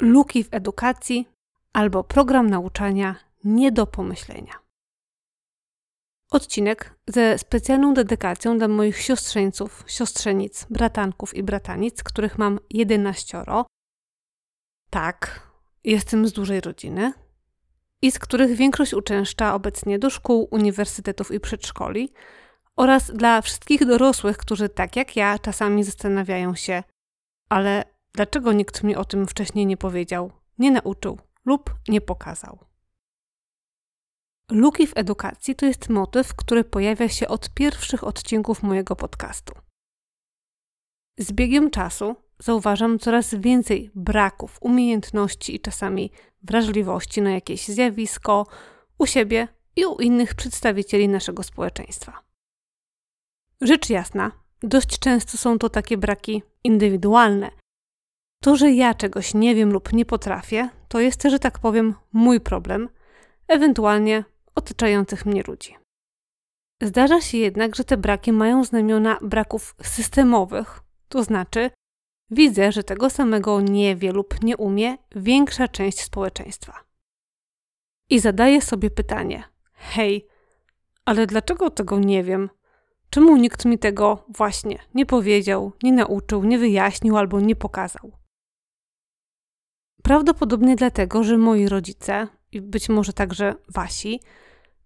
luki w edukacji albo program nauczania nie do pomyślenia. Odcinek ze specjalną dedykacją dla moich siostrzeńców, siostrzenic, bratanków i bratanic, których mam 11. Tak, jestem z dużej rodziny i z których większość uczęszcza obecnie do szkół, uniwersytetów i przedszkoli oraz dla wszystkich dorosłych, którzy tak jak ja czasami zastanawiają się, ale dlaczego nikt mi o tym wcześniej nie powiedział, nie nauczył lub nie pokazał. Luki w edukacji to jest motyw, który pojawia się od pierwszych odcinków mojego podcastu. Z biegiem czasu zauważam coraz więcej braków umiejętności i czasami wrażliwości na jakieś zjawisko u siebie i u innych przedstawicieli naszego społeczeństwa. Rzecz jasna, dość często są to takie braki indywidualne. To, że ja czegoś nie wiem lub nie potrafię, to jest, że tak powiem, mój problem, ewentualnie otaczających mnie ludzi. Zdarza się jednak, że te braki mają znamiona braków systemowych, to znaczy widzę, że tego samego nie wie lub nie umie większa część społeczeństwa. I zadaję sobie pytanie, hej, ale dlaczego tego nie wiem? Czemu nikt mi tego właśnie nie powiedział, nie nauczył, nie wyjaśnił albo nie pokazał? Prawdopodobnie dlatego, że moi rodzice, i być może także wasi,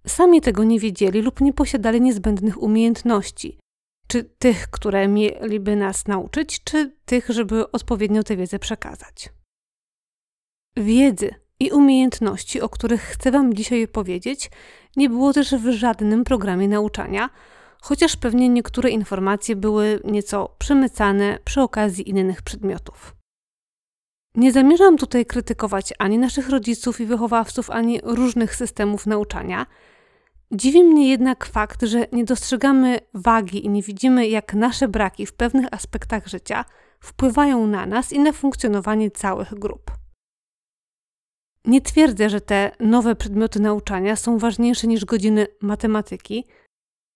sami tego nie wiedzieli lub nie posiadali niezbędnych umiejętności, czy tych, które mieliby nas nauczyć, czy tych, żeby odpowiednio tę wiedzę przekazać. Wiedzy i umiejętności, o których chcę wam dzisiaj powiedzieć, nie było też w żadnym programie nauczania, chociaż pewnie niektóre informacje były nieco przemycane przy okazji innych przedmiotów. Nie zamierzam tutaj krytykować ani naszych rodziców i wychowawców, ani różnych systemów nauczania. Dziwi mnie jednak fakt, że nie dostrzegamy wagi i nie widzimy, jak nasze braki w pewnych aspektach życia wpływają na nas i na funkcjonowanie całych grup. Nie twierdzę, że te nowe przedmioty nauczania są ważniejsze niż godziny matematyki,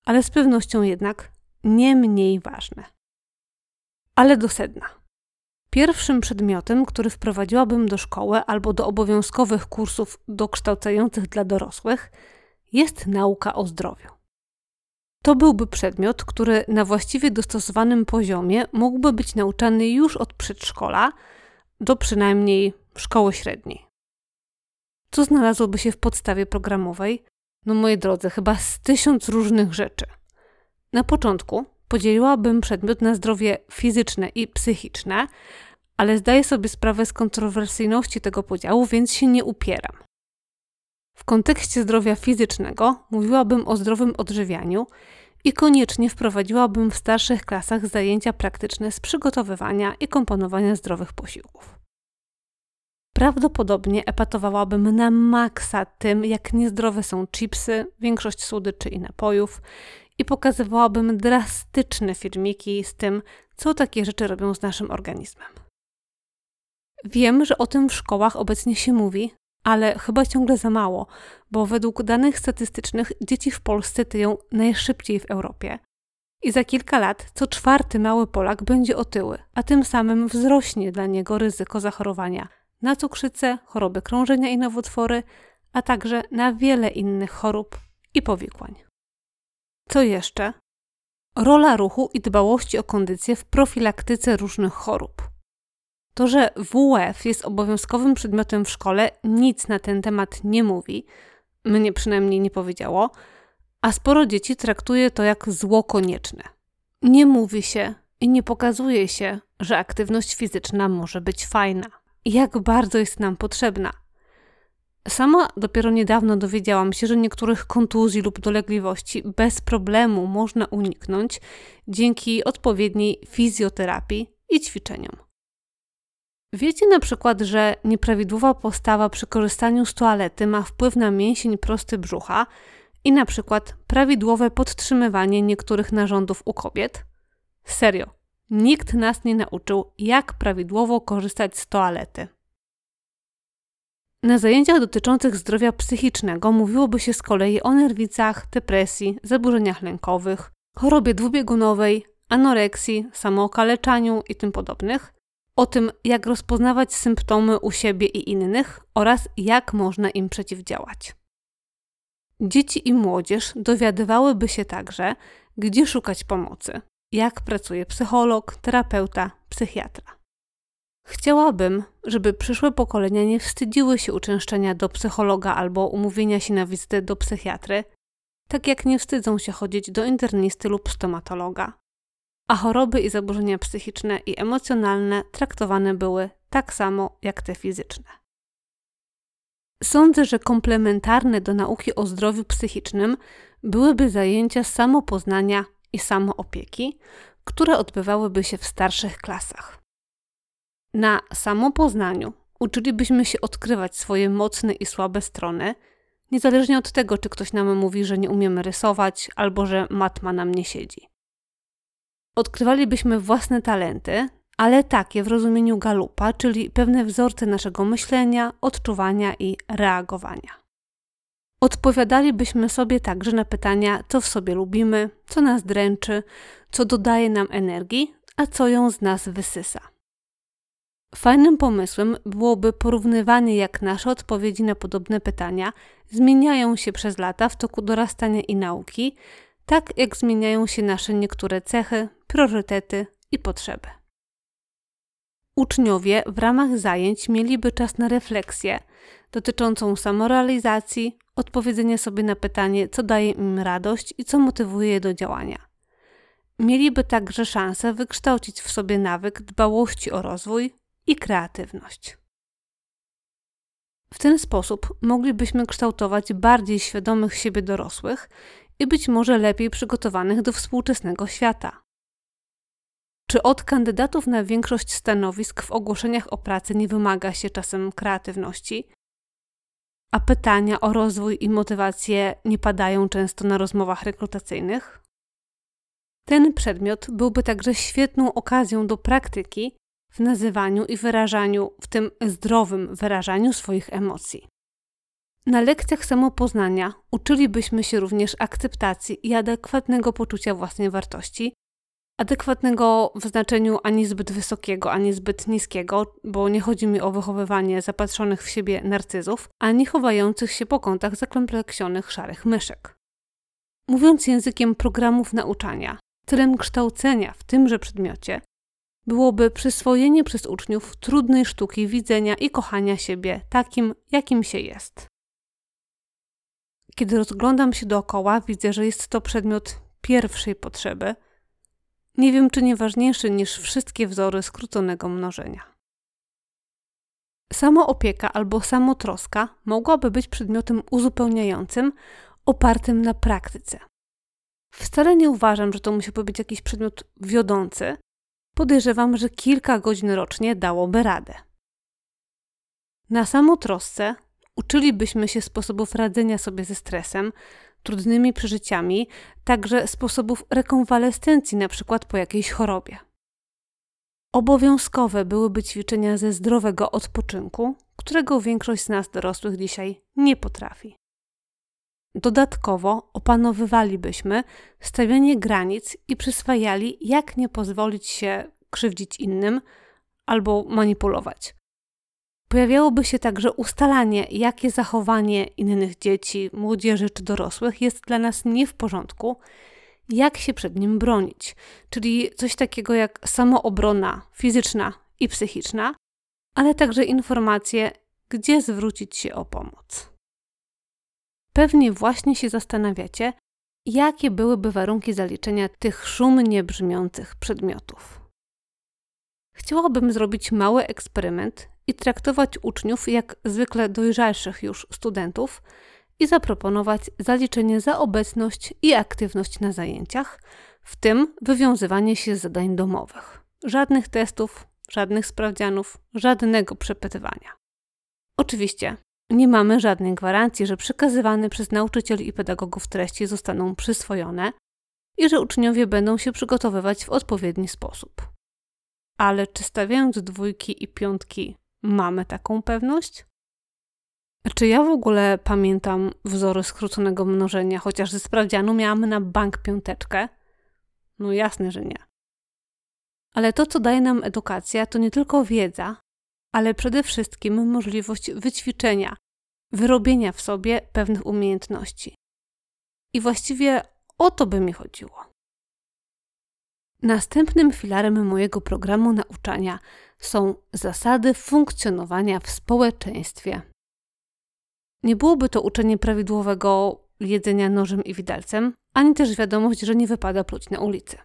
ale z pewnością jednak nie mniej ważne. Ale do sedna. Pierwszym przedmiotem, który wprowadziłabym do szkoły albo do obowiązkowych kursów dokształcających dla dorosłych, jest nauka o zdrowiu. To byłby przedmiot, który na właściwie dostosowanym poziomie mógłby być nauczany już od przedszkola do przynajmniej szkoły średniej. Co znalazłoby się w podstawie programowej? No moi drodzy, chyba z 1000 różnych rzeczy. Na początku podzieliłabym przedmiot na zdrowie fizyczne i psychiczne, ale zdaję sobie sprawę z kontrowersyjności tego podziału, więc się nie upieram. W kontekście zdrowia fizycznego mówiłabym o zdrowym odżywianiu i koniecznie wprowadziłabym w starszych klasach zajęcia praktyczne z przygotowywania i komponowania zdrowych posiłków. Prawdopodobnie epatowałabym na maksa tym, jak niezdrowe są chipsy, większość słodyczy i napojów i pokazywałabym drastyczne filmiki z tym, co takie rzeczy robią z naszym organizmem. Wiem, że o tym w szkołach obecnie się mówi, ale chyba ciągle za mało, bo według danych statystycznych dzieci w Polsce tyją najszybciej w Europie i za kilka lat co 4 mały Polak będzie otyły, a tym samym wzrośnie dla niego ryzyko zachorowania na cukrzycę, choroby krążenia i nowotwory, a także na wiele innych chorób i powikłań. Co jeszcze? Rola ruchu i dbałości o kondycję w profilaktyce różnych chorób. To, że WF jest obowiązkowym przedmiotem w szkole, nic na ten temat nie mówi, mnie przynajmniej nie powiedziało, a sporo dzieci traktuje to jak zło konieczne. Nie mówi się i nie pokazuje się, że aktywność fizyczna może być fajna. Jak bardzo jest nam potrzebna. Sama dopiero niedawno dowiedziałam się, że niektórych kontuzji lub dolegliwości bez problemu można uniknąć dzięki odpowiedniej fizjoterapii i ćwiczeniom. Wiecie na przykład, że nieprawidłowa postawa przy korzystaniu z toalety ma wpływ na mięsień prosty brzucha i na przykład prawidłowe podtrzymywanie niektórych narządów u kobiet? Serio. Nikt nas nie nauczył, jak prawidłowo korzystać z toalety. Na zajęciach dotyczących zdrowia psychicznego mówiłoby się z kolei o nerwicach, depresji, zaburzeniach lękowych, chorobie dwubiegunowej, anoreksji, samookaleczaniu i tym podobnych, o tym, jak rozpoznawać symptomy u siebie i innych oraz jak można im przeciwdziałać. Dzieci i młodzież dowiadywałyby się także, gdzie szukać pomocy, jak pracuje psycholog, terapeuta, psychiatra. Chciałabym, żeby przyszłe pokolenia nie wstydziły się uczęszczenia do psychologa albo umówienia się na wizytę do psychiatry, tak jak nie wstydzą się chodzić do internisty lub stomatologa. A choroby i zaburzenia psychiczne i emocjonalne traktowane były tak samo jak te fizyczne. Sądzę, że komplementarne do nauki o zdrowiu psychicznym byłyby zajęcia samopoznania i samoopieki, które odbywałyby się w starszych klasach. Na samopoznaniu uczylibyśmy się odkrywać swoje mocne i słabe strony, niezależnie od tego, czy ktoś nam mówi, że nie umiemy rysować albo że matma nam nie siedzi. Odkrywalibyśmy własne talenty, ale takie w rozumieniu Galupa, czyli pewne wzorce naszego myślenia, odczuwania i reagowania. Odpowiadalibyśmy sobie także na pytania, co w sobie lubimy, co nas dręczy, co dodaje nam energii, a co ją z nas wysysa. Fajnym pomysłem byłoby porównywanie, jak nasze odpowiedzi na podobne pytania zmieniają się przez lata w toku dorastania i nauki, tak jak zmieniają się nasze niektóre cechy, priorytety i potrzeby. Uczniowie w ramach zajęć mieliby czas na refleksję dotyczącą samorealizacji, odpowiedzenia sobie na pytanie, co daje im radość i co motywuje je do działania. Mieliby także szansę wykształcić w sobie nawyk dbałości o rozwój i kreatywność. W ten sposób moglibyśmy kształtować bardziej świadomych siebie dorosłych i być może lepiej przygotowanych do współczesnego świata. Czy od kandydatów na większość stanowisk w ogłoszeniach o pracy nie wymaga się czasem kreatywności? A pytania o rozwój i motywację nie padają często na rozmowach rekrutacyjnych? Ten przedmiot byłby także świetną okazją do praktyki w nazywaniu i wyrażaniu, w tym zdrowym wyrażaniu swoich emocji. Na lekcjach samopoznania uczylibyśmy się również akceptacji i adekwatnego poczucia własnej wartości, adekwatnego w znaczeniu ani zbyt wysokiego, ani zbyt niskiego, bo nie chodzi mi o wychowywanie zapatrzonych w siebie narcyzów, ani chowających się po kątach zakompleksionych szarych myszek. Mówiąc językiem programów nauczania, celem kształcenia w tymże przedmiocie byłoby przyswojenie przez uczniów trudnej sztuki widzenia i kochania siebie takim, jakim się jest. Kiedy rozglądam się dookoła, widzę, że jest to przedmiot pierwszej potrzeby. Nie wiem, czy nie ważniejszy niż wszystkie wzory skróconego mnożenia. Samoopieka albo samotroska mogłaby być przedmiotem uzupełniającym, opartym na praktyce. Wcale nie uważam, że to musiałby być jakiś przedmiot wiodący. Podejrzewam, że kilka godzin rocznie dałoby radę. Na samotrosce uczylibyśmy się sposobów radzenia sobie ze stresem, trudnymi przeżyciami, także sposobów rekonwalescencji, na przykład po jakiejś chorobie. Obowiązkowe byłyby ćwiczenia ze zdrowego odpoczynku, którego większość z nas dorosłych dzisiaj nie potrafi. Dodatkowo opanowywalibyśmy stawianie granic i przyswajali, jak nie pozwolić się krzywdzić innym albo manipulować. Pojawiałoby się także ustalanie, jakie zachowanie innych dzieci, młodzieży czy dorosłych jest dla nas nie w porządku, jak się przed nim bronić, czyli coś takiego jak samoobrona fizyczna i psychiczna, ale także informacje, gdzie zwrócić się o pomoc. Pewnie właśnie się zastanawiacie, jakie byłyby warunki zaliczenia tych szumnie brzmiących przedmiotów. Chciałabym zrobić mały eksperyment i traktować uczniów jak zwykle dojrzalszych już studentów i zaproponować zaliczenie za obecność i aktywność na zajęciach, w tym wywiązywanie się z zadań domowych. Żadnych testów, żadnych sprawdzianów, żadnego przepytywania. Oczywiście nie mamy żadnej gwarancji, że przekazywane przez nauczycieli i pedagogów treści zostaną przyswojone i że uczniowie będą się przygotowywać w odpowiedni sposób. Ale czy stawiając 2 i 5 mamy taką pewność? Czy ja w ogóle pamiętam wzory skróconego mnożenia, chociaż ze sprawdzianu miałam na bank 5? No jasne, że nie. Ale to, co daje nam edukacja, to nie tylko wiedza, ale przede wszystkim możliwość wyćwiczenia, wyrobienia w sobie pewnych umiejętności. I właściwie o to by mi chodziło. Następnym filarem mojego programu nauczania są zasady funkcjonowania w społeczeństwie. Nie byłoby to uczenie prawidłowego jedzenia nożem i widelcem, ani też wiadomość, że nie wypada pluć na ulicy.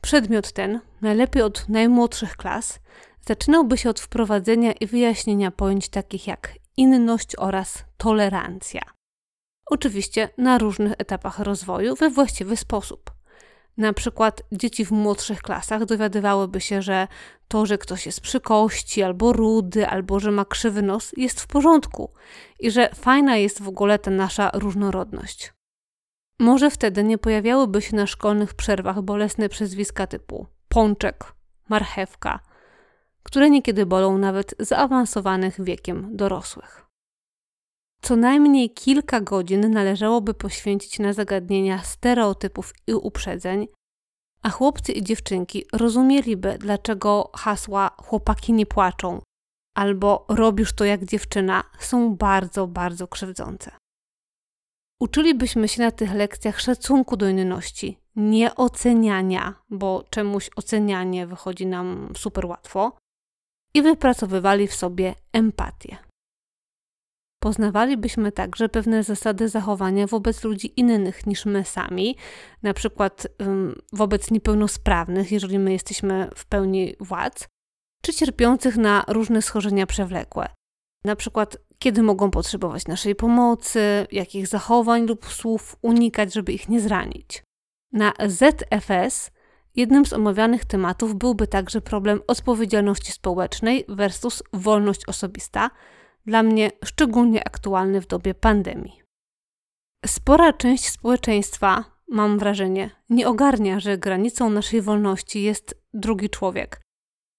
Przedmiot ten, najlepiej od najmłodszych klas, zaczynałby się od wprowadzenia i wyjaśnienia pojęć takich jak inność oraz tolerancja. Oczywiście na różnych etapach rozwoju we właściwy sposób. Na przykład dzieci w młodszych klasach dowiadywałyby się, że to, że ktoś jest przy kości, albo rudy, albo że ma krzywy nos, jest w porządku i że fajna jest w ogóle ta nasza różnorodność. Może wtedy nie pojawiałyby się na szkolnych przerwach bolesne przezwiska typu pączek, marchewka, które niekiedy bolą nawet zaawansowanych wiekiem dorosłych. Co najmniej kilka godzin należałoby poświęcić na zagadnienia stereotypów i uprzedzeń, a chłopcy i dziewczynki rozumieliby, dlaczego hasła chłopaki nie płaczą albo robisz to jak dziewczyna są bardzo, bardzo krzywdzące. Uczylibyśmy się na tych lekcjach szacunku do inności, nie oceniania, bo czemuś ocenianie wychodzi nam super łatwo, i wypracowywali w sobie empatię. Poznawalibyśmy także pewne zasady zachowania wobec ludzi innych niż my sami, na przykład wobec niepełnosprawnych, jeżeli my jesteśmy w pełni władz, czy cierpiących na różne schorzenia przewlekłe, na przykład kiedy mogą potrzebować naszej pomocy, jakich zachowań lub słów unikać, żeby ich nie zranić. Na ZFS jednym z omawianych tematów byłby także problem odpowiedzialności społecznej versus wolność osobista, dla mnie szczególnie aktualny w dobie pandemii. Spora część społeczeństwa, mam wrażenie, nie ogarnia, że granicą naszej wolności jest drugi człowiek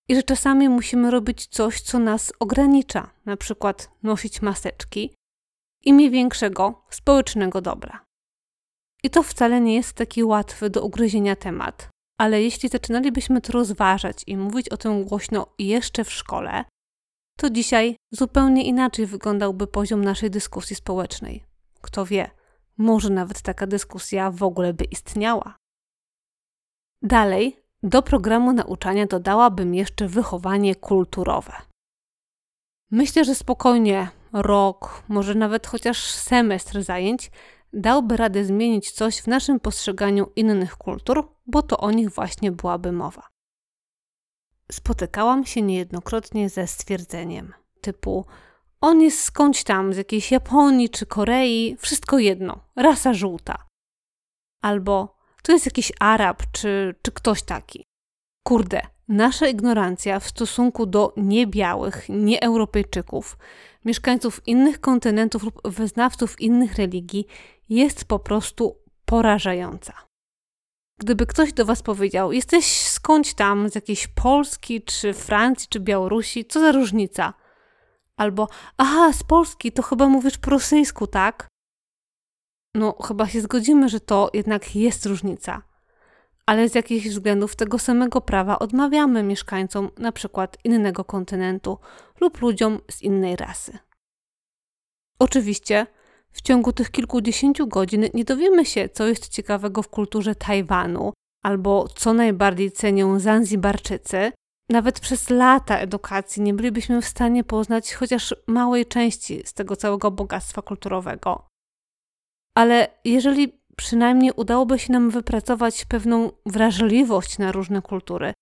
i że czasami musimy robić coś, co nas ogranicza, na przykład nosić maseczki w imię większego społecznego dobra. I to wcale nie jest taki łatwy do ugryzienia temat, ale jeśli zaczynalibyśmy to rozważać i mówić o tym głośno jeszcze w szkole, to dzisiaj zupełnie inaczej wyglądałby poziom naszej dyskusji społecznej. Kto wie, może nawet taka dyskusja w ogóle by istniała. Dalej, do programu nauczania dodałabym jeszcze wychowanie kulturowe. Myślę, że spokojnie rok, może nawet chociaż semestr zajęć dałby radę zmienić coś w naszym postrzeganiu innych kultur, bo to o nich właśnie byłaby mowa. Spotykałam się niejednokrotnie ze stwierdzeniem typu on jest skądś tam, z jakiejś Japonii czy Korei, wszystko jedno, rasa żółta. Albo to jest jakiś Arab czy ktoś taki. Kurde, nasza ignorancja w stosunku do niebiałych, nieeuropejczyków, mieszkańców innych kontynentów lub wyznawców innych religii jest po prostu porażająca. Gdyby ktoś do was powiedział, jesteś skądś tam, z jakiejś Polski, czy Francji, czy Białorusi, co za różnica? Albo, aha, z Polski, to chyba mówisz po rosyjsku, tak? No, chyba się zgodzimy, że to jednak jest różnica. Ale z jakichś względów tego samego prawa odmawiamy mieszkańcom na przykład innego kontynentu lub ludziom z innej rasy. Oczywiście w ciągu tych kilkudziesięciu godzin nie dowiemy się, co jest ciekawego w kulturze Tajwanu albo co najbardziej cenią Zanzibarczycy. Nawet przez lata edukacji nie bylibyśmy w stanie poznać chociaż małej części z tego całego bogactwa kulturowego. Ale jeżeli przynajmniej udałoby się nam wypracować pewną wrażliwość na różne kultury,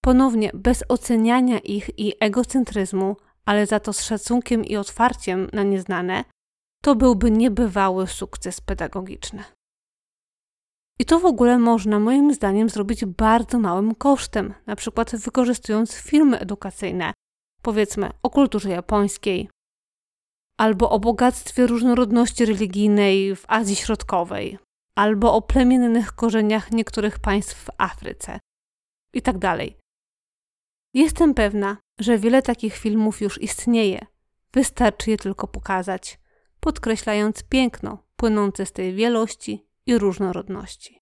ponownie bez oceniania ich i egocentryzmu, ale za to z szacunkiem i otwarciem na nieznane, to byłby niebywały sukces pedagogiczny. I to w ogóle można moim zdaniem zrobić bardzo małym kosztem, na przykład wykorzystując filmy edukacyjne, powiedzmy o kulturze japońskiej, albo o bogactwie różnorodności religijnej w Azji Środkowej, albo o plemiennych korzeniach niektórych państw w Afryce i tak dalej. Jestem pewna, że wiele takich filmów już istnieje, wystarczy je tylko pokazać, podkreślając piękno płynące z tej wielości i różnorodności.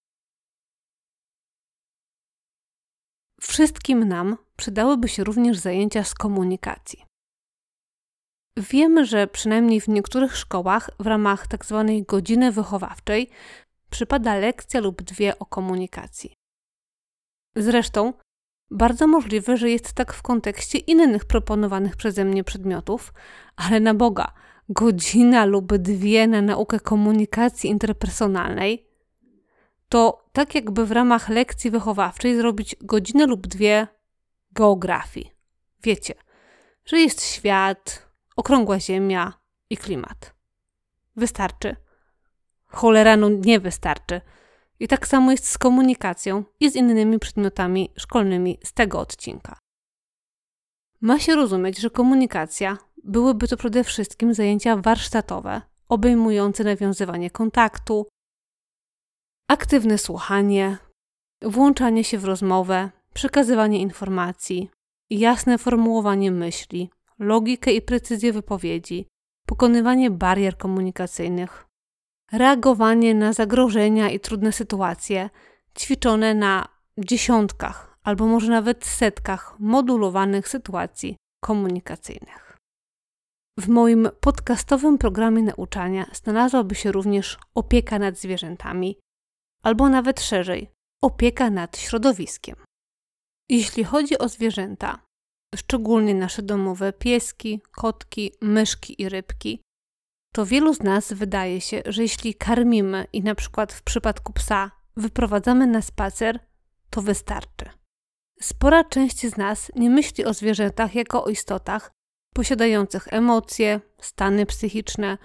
wszystkim nam przydałyby się również zajęcia z komunikacji. Wiemy, że przynajmniej w niektórych szkołach w ramach tzw. godziny wychowawczej przypada lekcja lub dwie o komunikacji. Zresztą bardzo możliwe, że jest tak w kontekście innych proponowanych przeze mnie przedmiotów, ale na Boga, godzina lub dwie na naukę komunikacji interpersonalnej to tak jakby w ramach lekcji wychowawczej zrobić godzinę lub dwie geografii. Wiecie, że jest świat, okrągła ziemia i klimat. Wystarczy. Cholera, no nie wystarczy. I tak samo jest z komunikacją i z innymi przedmiotami szkolnymi z tego odcinka. Ma się rozumieć, że komunikacja byłyby to przede wszystkim zajęcia warsztatowe, obejmujące nawiązywanie kontaktu, aktywne słuchanie, włączanie się w rozmowę, przekazywanie informacji, jasne formułowanie myśli, logikę i precyzję wypowiedzi, pokonywanie barier komunikacyjnych, reagowanie na zagrożenia i trudne sytuacje ćwiczone na dziesiątkach albo może nawet setkach modulowanych sytuacji komunikacyjnych. W moim podcastowym programie nauczania znalazłaby się również opieka nad zwierzętami albo nawet szerzej opieka nad środowiskiem. Jeśli chodzi o zwierzęta, szczególnie nasze domowe pieski, kotki, myszki i rybki, to wielu z nas wydaje się, że jeśli karmimy i na przykład w przypadku psa wyprowadzamy na spacer, to wystarczy. Spora część z nas nie myśli o zwierzętach jako o istotach posiadających emocje, stany psychiczne,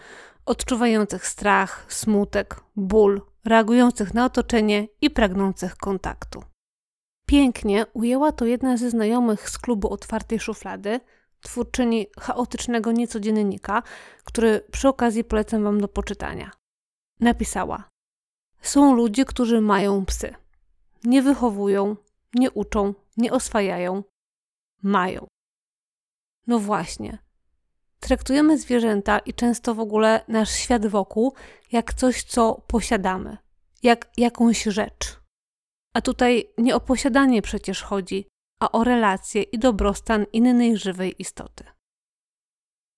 odczuwających strach, smutek, ból, reagujących na otoczenie i pragnących kontaktu. Pięknie ujęła to jedna ze znajomych z klubu Otwartej Szuflady, twórczyni chaotycznego nieco dziennika, który przy okazji polecam Wam do poczytania. Napisała: są ludzie, którzy mają psy. Nie wychowują, nie uczą, nie oswajają. Mają. No właśnie. Traktujemy zwierzęta i często w ogóle nasz świat wokół jak coś, co posiadamy. Jak jakąś rzecz. A tutaj nie o posiadanie przecież chodzi, a o relacje i dobrostan innej żywej istoty.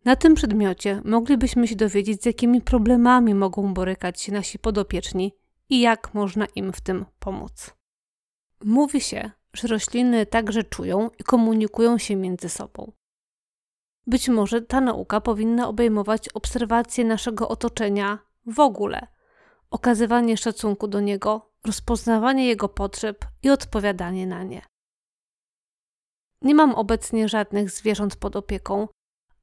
Na tym przedmiocie moglibyśmy się dowiedzieć, z jakimi problemami mogą borykać się nasi podopieczni i jak można im w tym pomóc. Mówi się, że rośliny także czują i komunikują się między sobą. Być może ta nauka powinna obejmować obserwację naszego otoczenia w ogóle, okazywanie szacunku do niego, rozpoznawanie jego potrzeb i odpowiadanie na nie. Nie mam obecnie żadnych zwierząt pod opieką,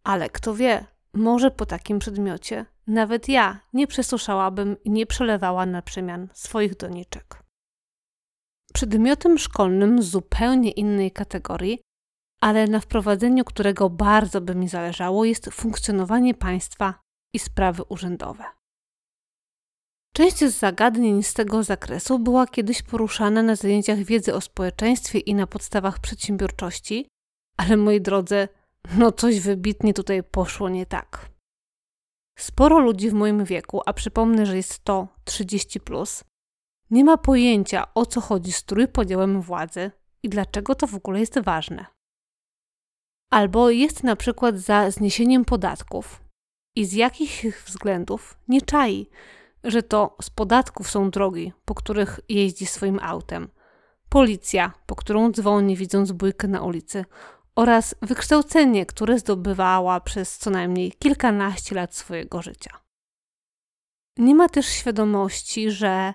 ale kto wie, może po takim przedmiocie nawet ja nie przesuszałabym i nie przelewała na przemian swoich doniczek. Przedmiotem szkolnym zupełnie innej kategorii, ale na wprowadzeniu którego bardzo by mi zależało, jest funkcjonowanie państwa i sprawy urzędowe. Część z zagadnień z tego zakresu była kiedyś poruszana na zajęciach wiedzy o społeczeństwie i na podstawach przedsiębiorczości, ale moi drodzy, no coś wybitnie tutaj poszło nie tak. Sporo ludzi w moim wieku, a przypomnę, że jest to 30+, nie ma pojęcia, o co chodzi z trójpodziałem władzy i dlaczego to w ogóle jest ważne. Albo jest na przykład za zniesieniem podatków i z jakich względów nie czai, że to z podatków są drogi, po których jeździ swoim autem, policja, po którą dzwoni widząc bójkę na ulicy oraz wykształcenie, które zdobywała przez co najmniej kilkanaście lat swojego życia. Nie ma też świadomości, że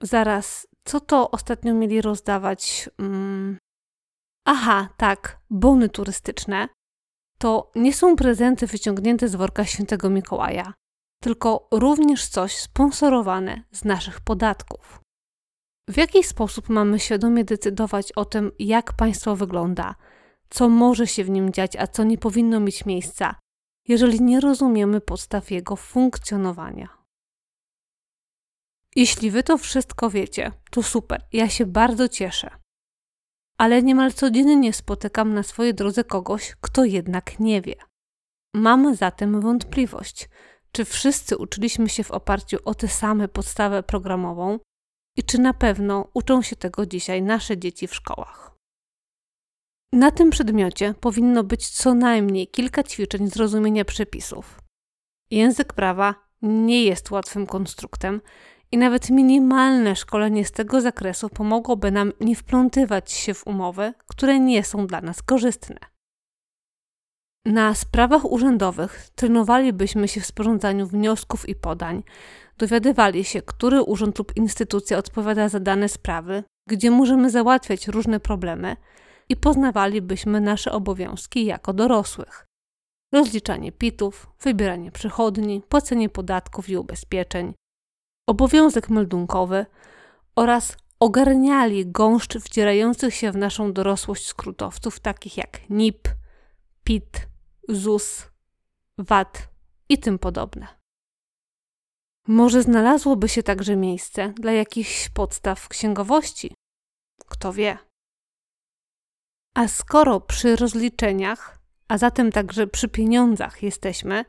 zaraz, co to ostatnio mieli rozdawać? Aha, tak, bony turystyczne to nie są prezenty wyciągnięte z worka Świętego Mikołaja, tylko również coś sponsorowane z naszych podatków. W jaki sposób mamy świadomie decydować o tym, jak państwo wygląda, co może się w nim dziać, a co nie powinno mieć miejsca, jeżeli nie rozumiemy podstaw jego funkcjonowania? Jeśli Wy to wszystko wiecie, to super, ja się bardzo cieszę. Ale niemal codziennie spotykam na swojej drodze kogoś, kto jednak nie wie. Mam zatem wątpliwość, czy wszyscy uczyliśmy się w oparciu o tę samą podstawę programową i czy na pewno uczą się tego dzisiaj nasze dzieci w szkołach. Na tym przedmiocie powinno być co najmniej kilka ćwiczeń z rozumienia przepisów. Język prawa nie jest łatwym konstruktem i nawet minimalne szkolenie z tego zakresu pomogłoby nam nie wplątywać się w umowy, które nie są dla nas korzystne. Na sprawach urzędowych trenowalibyśmy się w sporządzaniu wniosków i podań, dowiadywali się, który urząd lub instytucja odpowiada za dane sprawy, gdzie możemy załatwiać różne problemy i poznawalibyśmy nasze obowiązki jako dorosłych. Rozliczanie PIT-ów, wybieranie przychodni, płacenie podatków i ubezpieczeń, obowiązek meldunkowy oraz ogarniali gąszcz wdzierających się w naszą dorosłość skrótowców takich jak NIP, PIT, ZUS, VAT i tym podobne. Może znalazłoby się także miejsce dla jakichś podstaw księgowości? Kto wie? A skoro przy rozliczeniach, a zatem także przy pieniądzach jesteśmy,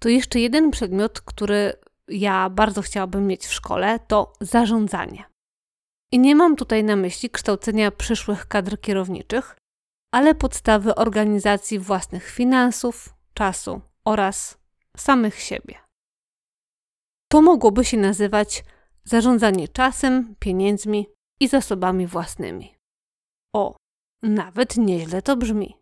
to jeszcze jeden przedmiot, który ja bardzo chciałabym mieć w szkole, to zarządzanie. I nie mam tutaj na myśli kształcenia przyszłych kadr kierowniczych, ale podstawy organizacji własnych finansów, czasu oraz samych siebie. To mogłoby się nazywać zarządzanie czasem, pieniędzmi i zasobami własnymi. O, nawet nieźle to brzmi.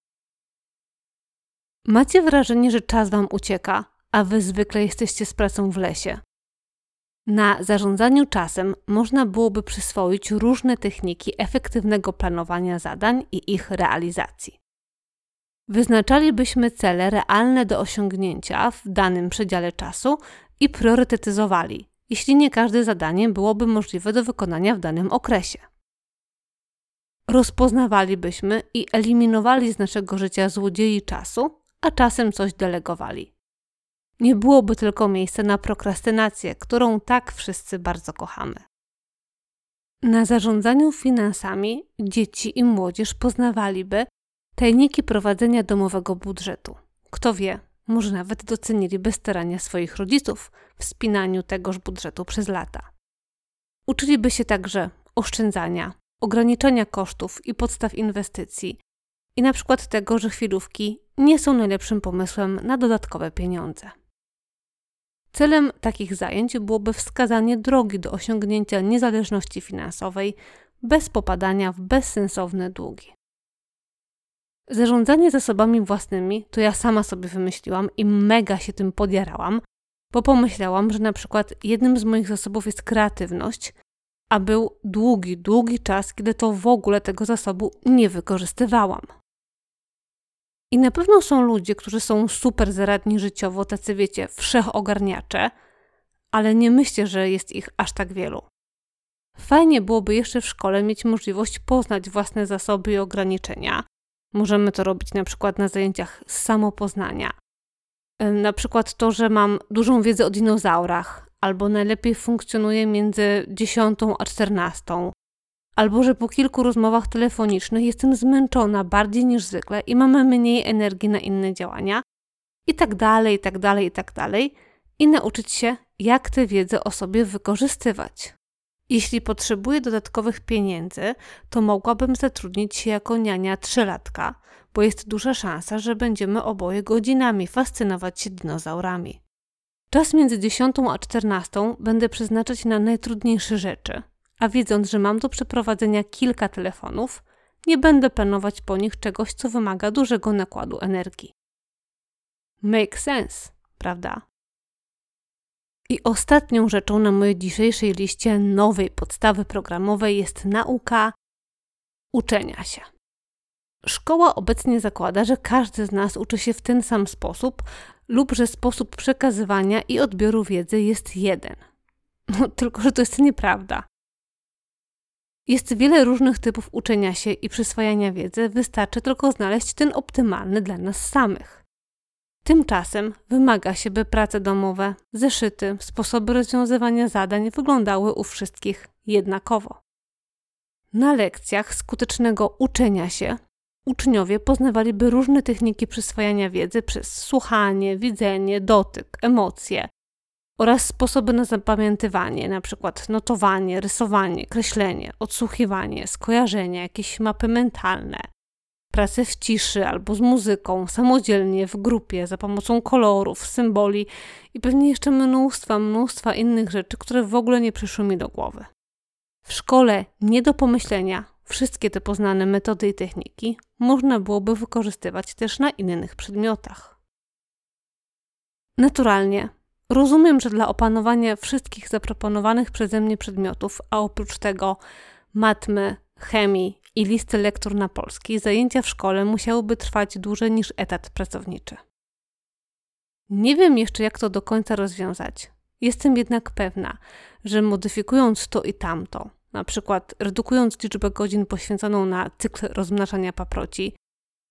Macie wrażenie, że czas Wam ucieka, a Wy zwykle jesteście z pracą w lesie. Na zarządzaniu czasem można byłoby przyswoić różne techniki efektywnego planowania zadań i ich realizacji. Wyznaczalibyśmy cele realne do osiągnięcia w danym przedziale czasu i priorytetyzowali, jeśli nie każde zadanie byłoby możliwe do wykonania w danym okresie. Rozpoznawalibyśmy i eliminowali z naszego życia złodziei czasu, a czasem coś delegowali. Nie byłoby tylko miejsca na prokrastynację, którą tak wszyscy bardzo kochamy. Na zarządzaniu finansami dzieci i młodzież poznawaliby tajniki prowadzenia domowego budżetu. Kto wie, może nawet doceniliby starania swoich rodziców w spinaniu tegoż budżetu przez lata. Uczyliby się także oszczędzania, ograniczania kosztów i podstaw inwestycji i na przykład tego, że chwilówki nie są najlepszym pomysłem na dodatkowe pieniądze. Celem takich zajęć byłoby wskazanie drogi do osiągnięcia niezależności finansowej bez popadania w bezsensowne długi. Zarządzanie zasobami własnymi to ja sama sobie wymyśliłam i mega się tym podjarałam, bo pomyślałam, że na przykład jednym z moich zasobów jest kreatywność, a był długi czas, kiedy to w ogóle tego zasobu nie wykorzystywałam. I na pewno są ludzie, którzy są super zaradni życiowo, tacy wiecie, wszechogarniacze, ale nie myślę, że jest ich aż tak wielu. Fajnie byłoby jeszcze w szkole mieć możliwość poznać własne zasoby i ograniczenia. Możemy to robić na przykład na zajęciach z samopoznania. Na przykład to, że mam dużą wiedzę o dinozaurach, albo najlepiej funkcjonuję między 10 a 14. Albo że po kilku rozmowach telefonicznych jestem zmęczona bardziej niż zwykle i mamy mniej energii na inne działania i tak dalej. I nauczyć się, jak tę wiedzę o sobie wykorzystywać. Jeśli potrzebuję dodatkowych pieniędzy, to mogłabym zatrudnić się jako niania 3-latka, bo jest duża szansa, że będziemy oboje godzinami fascynować się dinozaurami. Czas między 10 a 14 będę przeznaczać na najtrudniejsze rzeczy. A wiedząc, że mam do przeprowadzenia kilka telefonów, nie będę planować po nich czegoś, co wymaga dużego nakładu energii. Make sense, prawda? I ostatnią rzeczą na mojej dzisiejszej liście nowej podstawy programowej jest nauka uczenia się. Szkoła obecnie zakłada, że każdy z nas uczy się w ten sam sposób lub że sposób przekazywania i odbioru wiedzy jest jeden. No, tylko że to jest nieprawda. Jest wiele różnych typów uczenia się i przyswajania wiedzy, wystarczy tylko znaleźć ten optymalny dla nas samych. Tymczasem wymaga się, by prace domowe, zeszyty, sposoby rozwiązywania zadań wyglądały u wszystkich jednakowo. Na lekcjach skutecznego uczenia się uczniowie poznawaliby różne techniki przyswajania wiedzy przez słuchanie, widzenie, dotyk, emocje oraz sposoby na zapamiętywanie, na przykład notowanie, rysowanie, kreślenie, odsłuchiwanie, skojarzenia, jakieś mapy mentalne, pracę w ciszy albo z muzyką, samodzielnie, w grupie, za pomocą kolorów, symboli i pewnie jeszcze mnóstwa innych rzeczy, które w ogóle nie przyszły mi do głowy. W szkole nie do pomyślenia wszystkie te poznane metody i techniki można byłoby wykorzystywać też na innych przedmiotach. Naturalnie, rozumiem, że dla opanowania wszystkich zaproponowanych przeze mnie przedmiotów, a oprócz tego matmy, chemii i listy lektur na polski, zajęcia w szkole musiałyby trwać dłużej niż etat pracowniczy. Nie wiem jeszcze, jak to do końca rozwiązać. Jestem jednak pewna, że modyfikując to i tamto, na przykład redukując liczbę godzin poświęconą na cykl rozmnażania paproci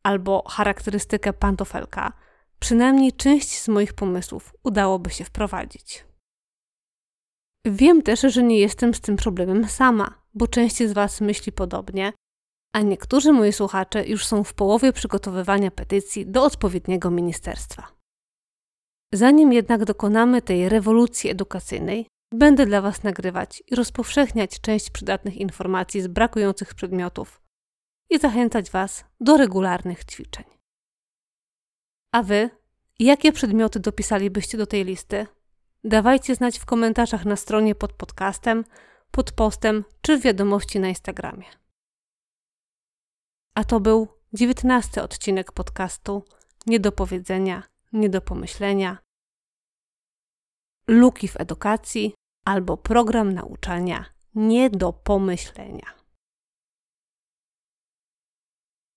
albo charakterystykę pantofelka, przynajmniej część z moich pomysłów udałoby się wprowadzić. Wiem też, że nie jestem z tym problemem sama, bo część z Was myśli podobnie, a niektórzy moi słuchacze już są w połowie przygotowywania petycji do odpowiedniego ministerstwa. Zanim jednak dokonamy tej rewolucji edukacyjnej, będę dla Was nagrywać i rozpowszechniać część przydatnych informacji z brakujących przedmiotów i zachęcać Was do regularnych ćwiczeń. A Wy, jakie przedmioty dopisalibyście do tej listy? Dawajcie znać w komentarzach na stronie pod podcastem, pod postem czy w wiadomości na Instagramie. A to był 19. odcinek podcastu Nie do powiedzenia, nie do pomyślenia. Luki w edukacji albo program nauczania nie do pomyślenia.